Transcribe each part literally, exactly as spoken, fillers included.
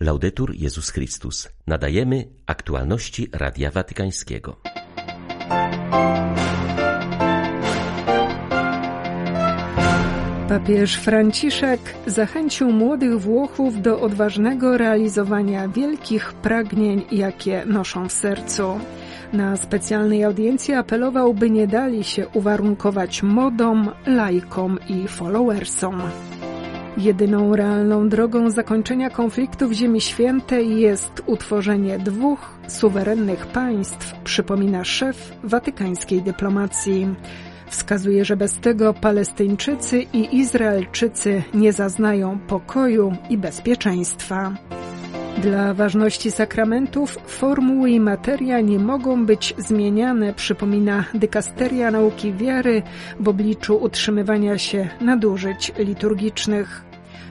Laudetur Jezus Chrystus. Nadajemy aktualności Radia Watykańskiego. Papież Franciszek zachęcił młodych Włochów do odważnego realizowania wielkich pragnień, jakie noszą w sercu. Na specjalnej audiencji apelował, by nie dali się uwarunkować modom, lajkom i followersom. Jedyną realną drogą zakończenia konfliktu w Ziemi Świętej jest utworzenie dwóch suwerennych państw, przypomina szef watykańskiej dyplomacji. Wskazuje, że bez tego Palestyńczycy i Izraelczycy nie zaznają pokoju i bezpieczeństwa. Dla ważności sakramentów formuły i materia nie mogą być zmieniane, przypomina dykasteria nauki wiary w obliczu utrzymywania się nadużyć liturgicznych.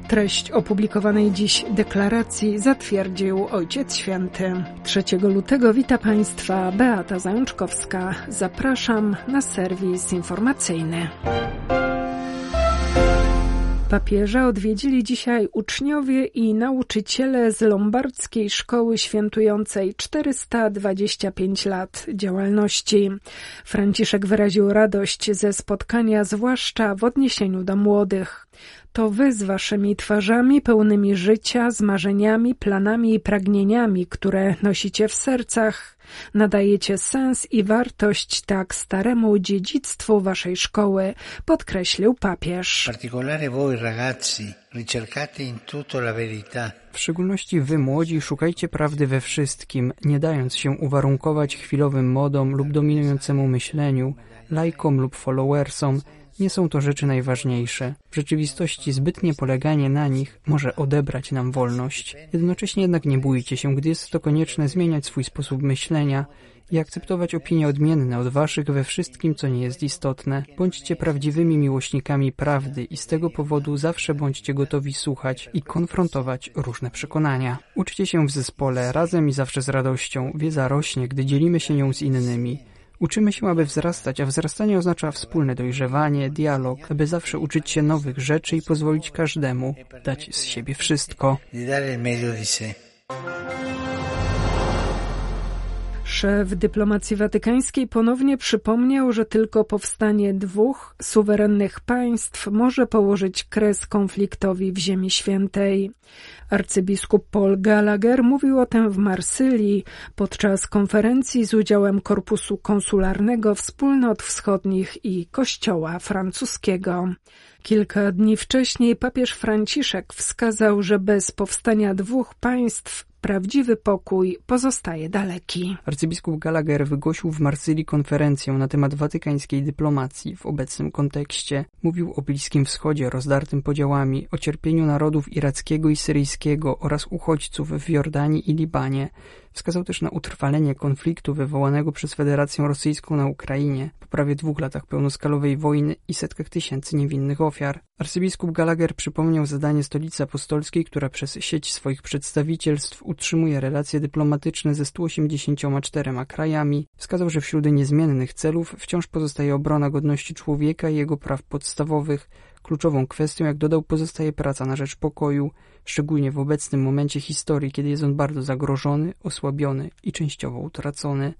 Treść opublikowanej dziś deklaracji zatwierdził Ojciec Święty. trzeciego lutego wita Państwa Beata Zajączkowska. Zapraszam na serwis informacyjny. Papieża odwiedzili dzisiaj uczniowie i nauczyciele z lombardzkiej szkoły świętującej czterysta dwadzieścia pięć lat działalności. Franciszek wyraził radość ze spotkania, zwłaszcza w odniesieniu do młodych. To wy z waszymi twarzami pełnymi życia, z marzeniami, planami i pragnieniami, które nosicie w sercach, nadajecie sens i wartość tak staremu dziedzictwu waszej szkoły, podkreślił papież. W szczególności wy, młodzi, szukajcie prawdy we wszystkim, nie dając się uwarunkować chwilowym modom lub dominującemu myśleniu, lajkom lub followersom. Nie są to rzeczy najważniejsze. W rzeczywistości zbytnie poleganie na nich może odebrać nam wolność. Jednocześnie jednak nie bójcie się, gdy jest to konieczne, zmieniać swój sposób myślenia i akceptować opinie odmienne od waszych we wszystkim, co nie jest istotne. Bądźcie prawdziwymi miłośnikami prawdy i z tego powodu zawsze bądźcie gotowi słuchać i konfrontować różne przekonania. Uczcie się w zespole, razem i zawsze z radością. Wiedza rośnie, gdy dzielimy się nią z innymi. Uczymy się, aby wzrastać, a wzrastanie oznacza wspólne dojrzewanie, dialog, aby zawsze uczyć się nowych rzeczy i pozwolić każdemu dać z siebie wszystko. Szef dyplomacji watykańskiej ponownie przypomniał, że tylko powstanie dwóch suwerennych państw może położyć kres konfliktowi w Ziemi Świętej. Arcybiskup Paul Gallagher mówił o tym w Marsylii podczas konferencji z udziałem Korpusu Konsularnego Wspólnot Wschodnich i Kościoła Francuskiego. Kilka dni wcześniej papież Franciszek wskazał, że bez powstania dwóch państw prawdziwy pokój pozostaje daleki. Arcybiskup Gallagher wygłosił w Marsylii konferencję na temat watykańskiej dyplomacji w obecnym kontekście. Mówił o Bliskim Wschodzie rozdartym podziałami, o cierpieniu narodów irackiego i syryjskiego oraz uchodźców w Jordanii i Libanie. Wskazał też na utrwalenie konfliktu wywołanego przez Federację Rosyjską na Ukrainie po prawie dwóch latach pełnoskalowej wojny i setkach tysięcy niewinnych ofiar. Arcybiskup Gallagher przypomniał zadanie Stolicy Apostolskiej, która przez sieć swoich przedstawicielstw utrzymuje relacje dyplomatyczne ze stu osiemdziesięcioma czterema krajami. Wskazał, że wśród niezmiennych celów wciąż pozostaje obrona godności człowieka i jego praw podstawowych. Kluczową kwestią, jak dodał, pozostaje praca na rzecz pokoju, szczególnie w obecnym momencie historii, kiedy jest on bardzo zagrożony, osłabiony i częściowo utracony.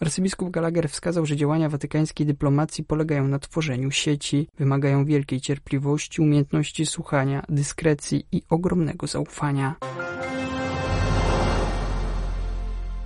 Arcybiskup Gallagher wskazał, że działania watykańskiej dyplomacji polegają na tworzeniu sieci, wymagają wielkiej cierpliwości, umiejętności słuchania, dyskrecji i ogromnego zaufania.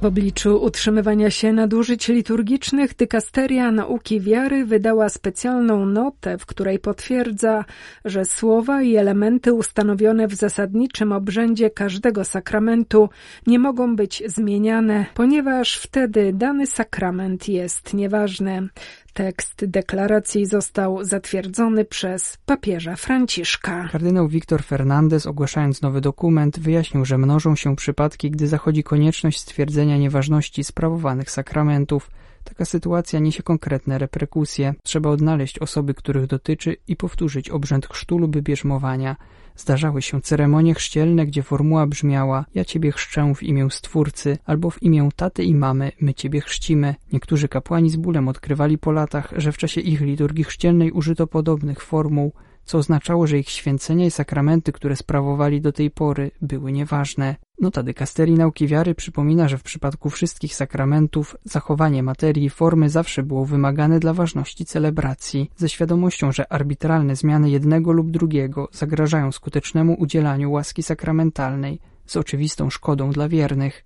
W obliczu utrzymywania się nadużyć liturgicznych dykasteria nauki wiary wydała specjalną notę, w której potwierdza, że słowa i elementy ustanowione w zasadniczym obrzędzie każdego sakramentu nie mogą być zmieniane, ponieważ wtedy dany sakrament jest nieważny. Tekst deklaracji został zatwierdzony przez papieża Franciszka. Kardynał Victor Fernández, ogłaszając nowy dokument, wyjaśnił, że mnożą się przypadki, gdy zachodzi konieczność stwierdzenia nieważności sprawowanych sakramentów. Taka sytuacja niesie konkretne reperkusje. Trzeba odnaleźć osoby, których dotyczy i powtórzyć obrzęd chrztu lub bierzmowania. Zdarzały się ceremonie chrzcielne, gdzie formuła brzmiała: ja ciebie chrzczę w imię Stwórcy, albo w imię taty i mamy, my ciebie chrzcimy. Niektórzy kapłani z bólem odkrywali po latach, że w czasie ich liturgii chrzcielnej użyto podobnych formuł, co oznaczało, że ich święcenia i sakramenty, które sprawowali do tej pory, były nieważne. Nota dykasterii nauki wiary przypomina, że w przypadku wszystkich sakramentów zachowanie materii i formy zawsze było wymagane dla ważności celebracji, ze świadomością, że arbitralne zmiany jednego lub drugiego zagrażają skutecznemu udzielaniu łaski sakramentalnej, z oczywistą szkodą dla wiernych.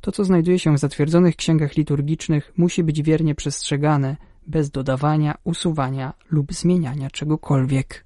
To, co znajduje się w zatwierdzonych księgach liturgicznych, musi być wiernie przestrzegane, bez dodawania, usuwania lub zmieniania czegokolwiek.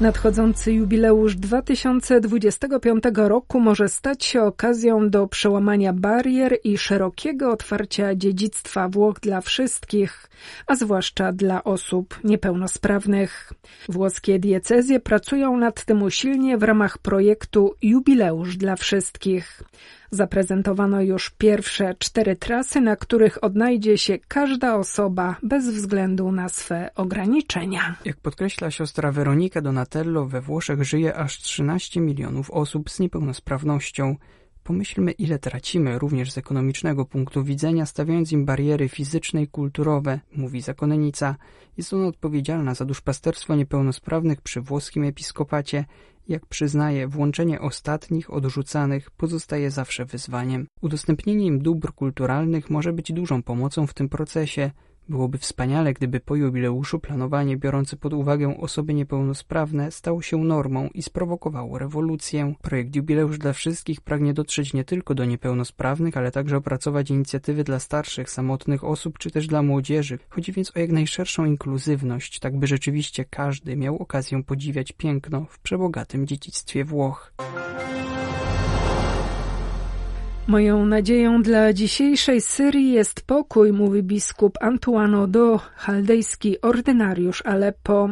Nadchodzący jubileusz dwa tysiące dwudziestego piątego roku może stać się okazją do przełamania barier i szerokiego otwarcia dziedzictwa Włoch dla wszystkich, a zwłaszcza dla osób niepełnosprawnych. Włoskie diecezje pracują nad tym usilnie w ramach projektu Jubileusz dla wszystkich. Zaprezentowano już pierwsze cztery trasy, na których odnajdzie się każda osoba bez względu na swe ograniczenia. Jak podkreśla siostra Weronika Donatello, we Włoszech żyje aż trzynaście milionów osób z niepełnosprawnością. Pomyślmy, ile tracimy również z ekonomicznego punktu widzenia, stawiając im bariery fizyczne i kulturowe, mówi zakonnica. Jest ona odpowiedzialna za duszpasterstwo niepełnosprawnych przy włoskim episkopacie. Jak przyznaje, włączenie ostatnich, odrzucanych pozostaje zawsze wyzwaniem. Udostępnienie im dóbr kulturalnych może być dużą pomocą w tym procesie. Byłoby wspaniale, gdyby po jubileuszu planowanie biorące pod uwagę osoby niepełnosprawne stało się normą i sprowokowało rewolucję. Projekt Jubileusz dla Wszystkich pragnie dotrzeć nie tylko do niepełnosprawnych, ale także opracować inicjatywy dla starszych, samotnych osób czy też dla młodzieży. Chodzi więc o jak najszerszą inkluzywność, tak by rzeczywiście każdy miał okazję podziwiać piękno w przebogatym dziedzictwie Włoch. Moją nadzieją dla dzisiejszej Syrii jest pokój, mówi biskup Antoine Odo, chaldejski ordynariusz Aleppo.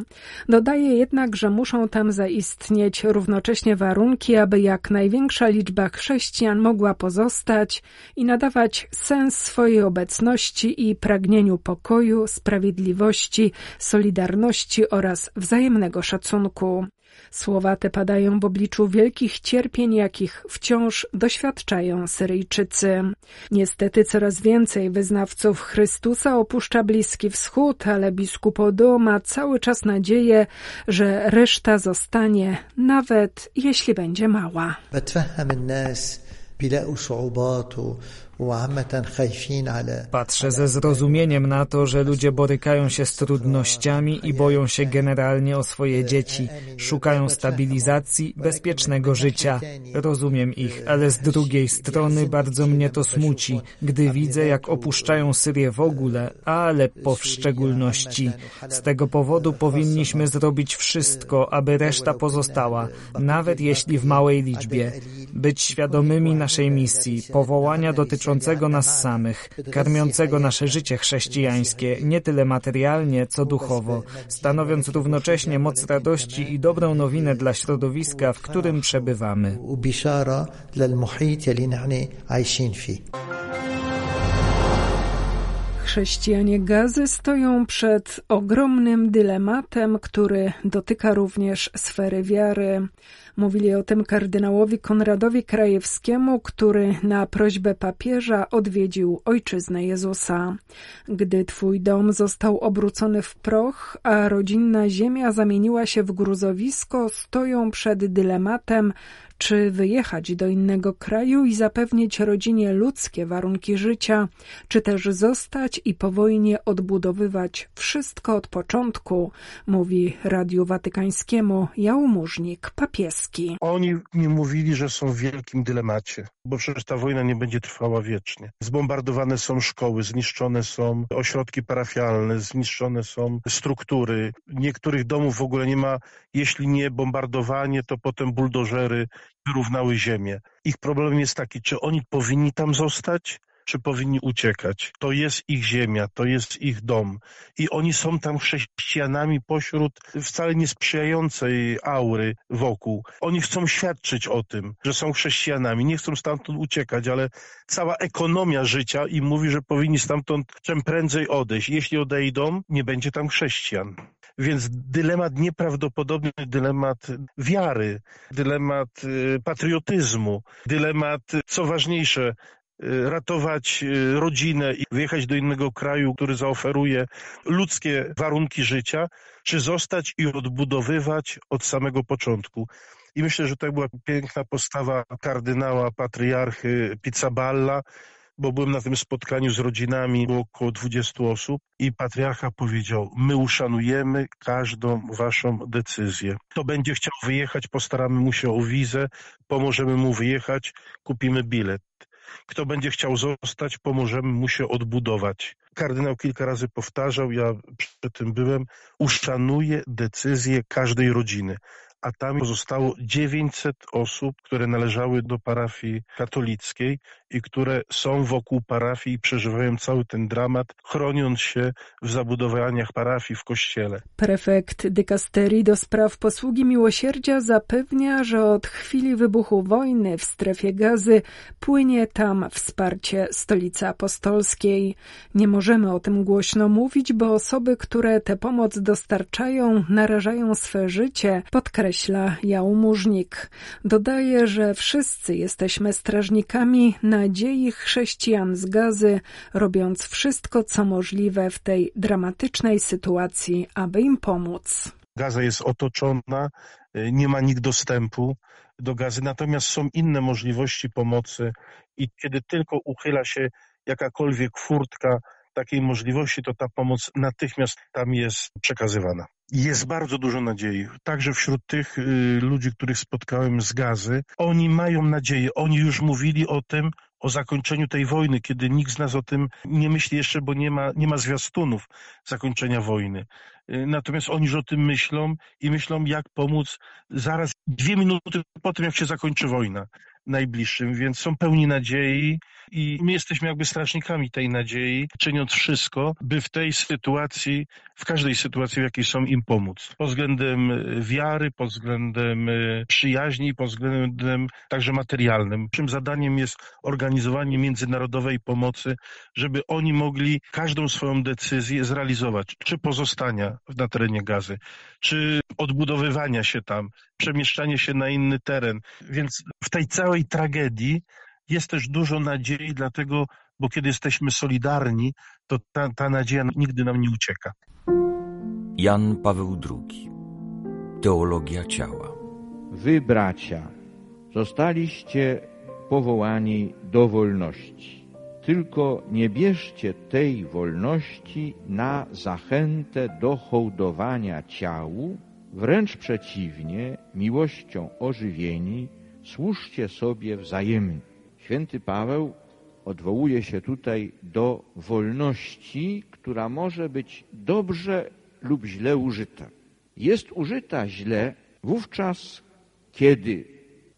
Dodaje jednak, że muszą tam zaistnieć równocześnie warunki, aby jak największa liczba chrześcijan mogła pozostać i nadawać sens swojej obecności i pragnieniu pokoju, sprawiedliwości, solidarności oraz wzajemnego szacunku. Słowa te padają w obliczu wielkich cierpień, jakich wciąż doświadczają Syryjczycy. Niestety coraz więcej wyznawców Chrystusa opuszcza Bliski Wschód, ale biskup Odo ma cały czas nadzieję, że reszta zostanie, nawet jeśli będzie mała. Patrzę ze zrozumieniem na to, że ludzie borykają się z trudnościami i boją się generalnie o swoje dzieci. Szukają stabilizacji, bezpiecznego życia. Rozumiem ich, ale z drugiej strony bardzo mnie to smuci, gdy widzę, jak opuszczają Syrię w ogóle, a Aleppo w szczególności. Z tego powodu powinniśmy zrobić wszystko, aby reszta pozostała, nawet jeśli w małej liczbie. Być świadomymi naszej misji, powołania dotyczącego dotyczącego nas samych, karmiącego nasze życie chrześcijańskie, nie tyle materialnie, co duchowo, stanowiąc równocześnie moc radości i dobrą nowinę dla środowiska, w którym przebywamy. Chrześcijanie Gazy stoją przed ogromnym dylematem, który dotyka również sfery wiary. Mówili o tym kardynałowi Konradowi Krajewskiemu, który na prośbę papieża odwiedził ojczyznę Jezusa. Gdy twój dom został obrócony w proch, a rodzinna ziemia zamieniła się w gruzowisko, stoją przed dylematem, czy wyjechać do innego kraju i zapewnić rodzinie ludzkie warunki życia, czy też zostać i po wojnie odbudowywać wszystko od początku, mówi Radiu Watykańskiemu jałmużnik papieski. Oni mi mówili, że są w wielkim dylemacie, bo przecież ta wojna nie będzie trwała wiecznie. Zbombardowane są szkoły, zniszczone są ośrodki parafialne, zniszczone są struktury. Niektórych domów w ogóle nie ma, jeśli nie bombardowanie, to potem buldożery wyrównały ziemię. Ich problem jest taki, czy oni powinni tam zostać, czy powinni uciekać. To jest ich ziemia, to jest ich dom. I oni są tam chrześcijanami pośród wcale niesprzyjającej aury wokół. Oni chcą świadczyć o tym, że są chrześcijanami. Nie chcą stamtąd uciekać, ale cała ekonomia życia im mówi, że powinni stamtąd czym prędzej odejść. Jeśli odejdą, nie będzie tam chrześcijan. Więc dylemat nieprawdopodobny, dylemat wiary, dylemat patriotyzmu, dylemat, co ważniejsze, ratować rodzinę i wyjechać do innego kraju, który zaoferuje ludzkie warunki życia, czy zostać i odbudowywać od samego początku. I myślę, że to była piękna postawa kardynała, patriarchy Pizzaballa, bo byłem na tym spotkaniu z rodzinami, było około dwudziestu osób i patriarcha powiedział: my uszanujemy każdą waszą decyzję. Kto będzie chciał wyjechać, postaramy mu się o wizę, pomożemy mu wyjechać, kupimy bilet. Kto będzie chciał zostać, pomożemy mu się odbudować. Kardynał kilka razy powtarzał, ja przy tym byłem, uszanuje decyzję każdej rodziny. A tam pozostało dziewięćset osób, które należały do parafii katolickiej i które są wokół parafii i przeżywają cały ten dramat, chroniąc się w zabudowaniach parafii w kościele. Prefekt dykasterii do spraw posługi miłosierdzia zapewnia, że od chwili wybuchu wojny w strefie Gazy płynie tam wsparcie Stolicy Apostolskiej. Nie możemy o tym głośno mówić, bo osoby, które tę pomoc dostarczają, narażają swe życie, podkreślają. Myśla jałmużnik. Dodaje, że wszyscy jesteśmy strażnikami nadziei chrześcijan z Gazy, robiąc wszystko, co możliwe w tej dramatycznej sytuacji, aby im pomóc. Gaza jest otoczona, nie ma nikt dostępu do Gazy, natomiast są inne możliwości pomocy i kiedy tylko uchyla się jakakolwiek furtka takiej możliwości, to ta pomoc natychmiast tam jest przekazywana. Jest bardzo dużo nadziei, także wśród tych y, ludzi, których spotkałem z Gazy. Oni mają nadzieję, oni już mówili o tym, o zakończeniu tej wojny, kiedy nikt z nas o tym nie myśli jeszcze, bo nie ma, nie ma zwiastunów zakończenia wojny. Y, natomiast oni już o tym myślą i myślą, jak pomóc zaraz dwie minuty po tym, jak się zakończy wojna najbliższym, więc są pełni nadziei i my jesteśmy jakby strażnikami tej nadziei, czyniąc wszystko, by w tej sytuacji, w każdej sytuacji, w jakiej są, im pomóc. Pod względem wiary, pod względem przyjaźni, pod względem także materialnym. Naszym zadaniem jest organizowanie międzynarodowej pomocy, żeby oni mogli każdą swoją decyzję zrealizować, czy pozostania na terenie Gazy, czy odbudowywania się tam, przemieszczanie się na inny teren. Więc w tej całej tragedii jest też dużo nadziei, dlatego, bo kiedy jesteśmy solidarni, to ta, ta nadzieja nigdy nam nie ucieka. Jan Paweł drugi. Teologia ciała. Wy, bracia, zostaliście powołani do wolności. Tylko nie bierzcie tej wolności na zachętę do hołdowania ciału, wręcz przeciwnie, miłością ożywieni, służcie sobie wzajemnie. Święty Paweł odwołuje się tutaj do wolności, która może być dobrze lub źle użyta. Jest użyta źle wówczas, kiedy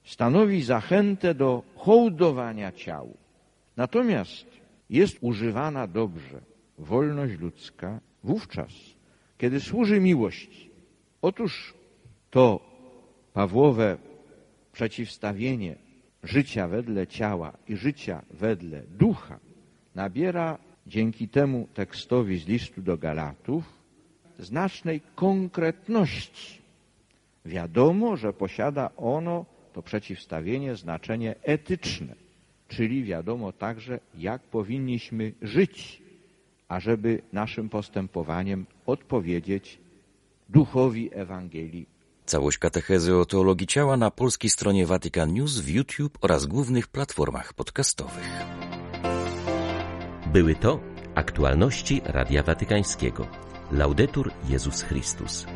stanowi zachętę do hołdowania ciału. Natomiast jest używana dobrze wolność ludzka wówczas, kiedy służy miłości. Otóż to Pawłowe przeciwstawienie życia wedle ciała i życia wedle ducha nabiera dzięki temu tekstowi z listu do Galatów znacznej konkretności. Wiadomo, że posiada ono, to przeciwstawienie, znaczenie etyczne, czyli wiadomo także, jak powinniśmy żyć, ażeby naszym postępowaniem odpowiedzieć duchowi Ewangelii. Całość katechezy o teologii ciała na polskiej stronie Vatican News, w YouTube oraz głównych platformach podcastowych. Były to aktualności Radia Watykańskiego. Laudetur Jezus Chrystus.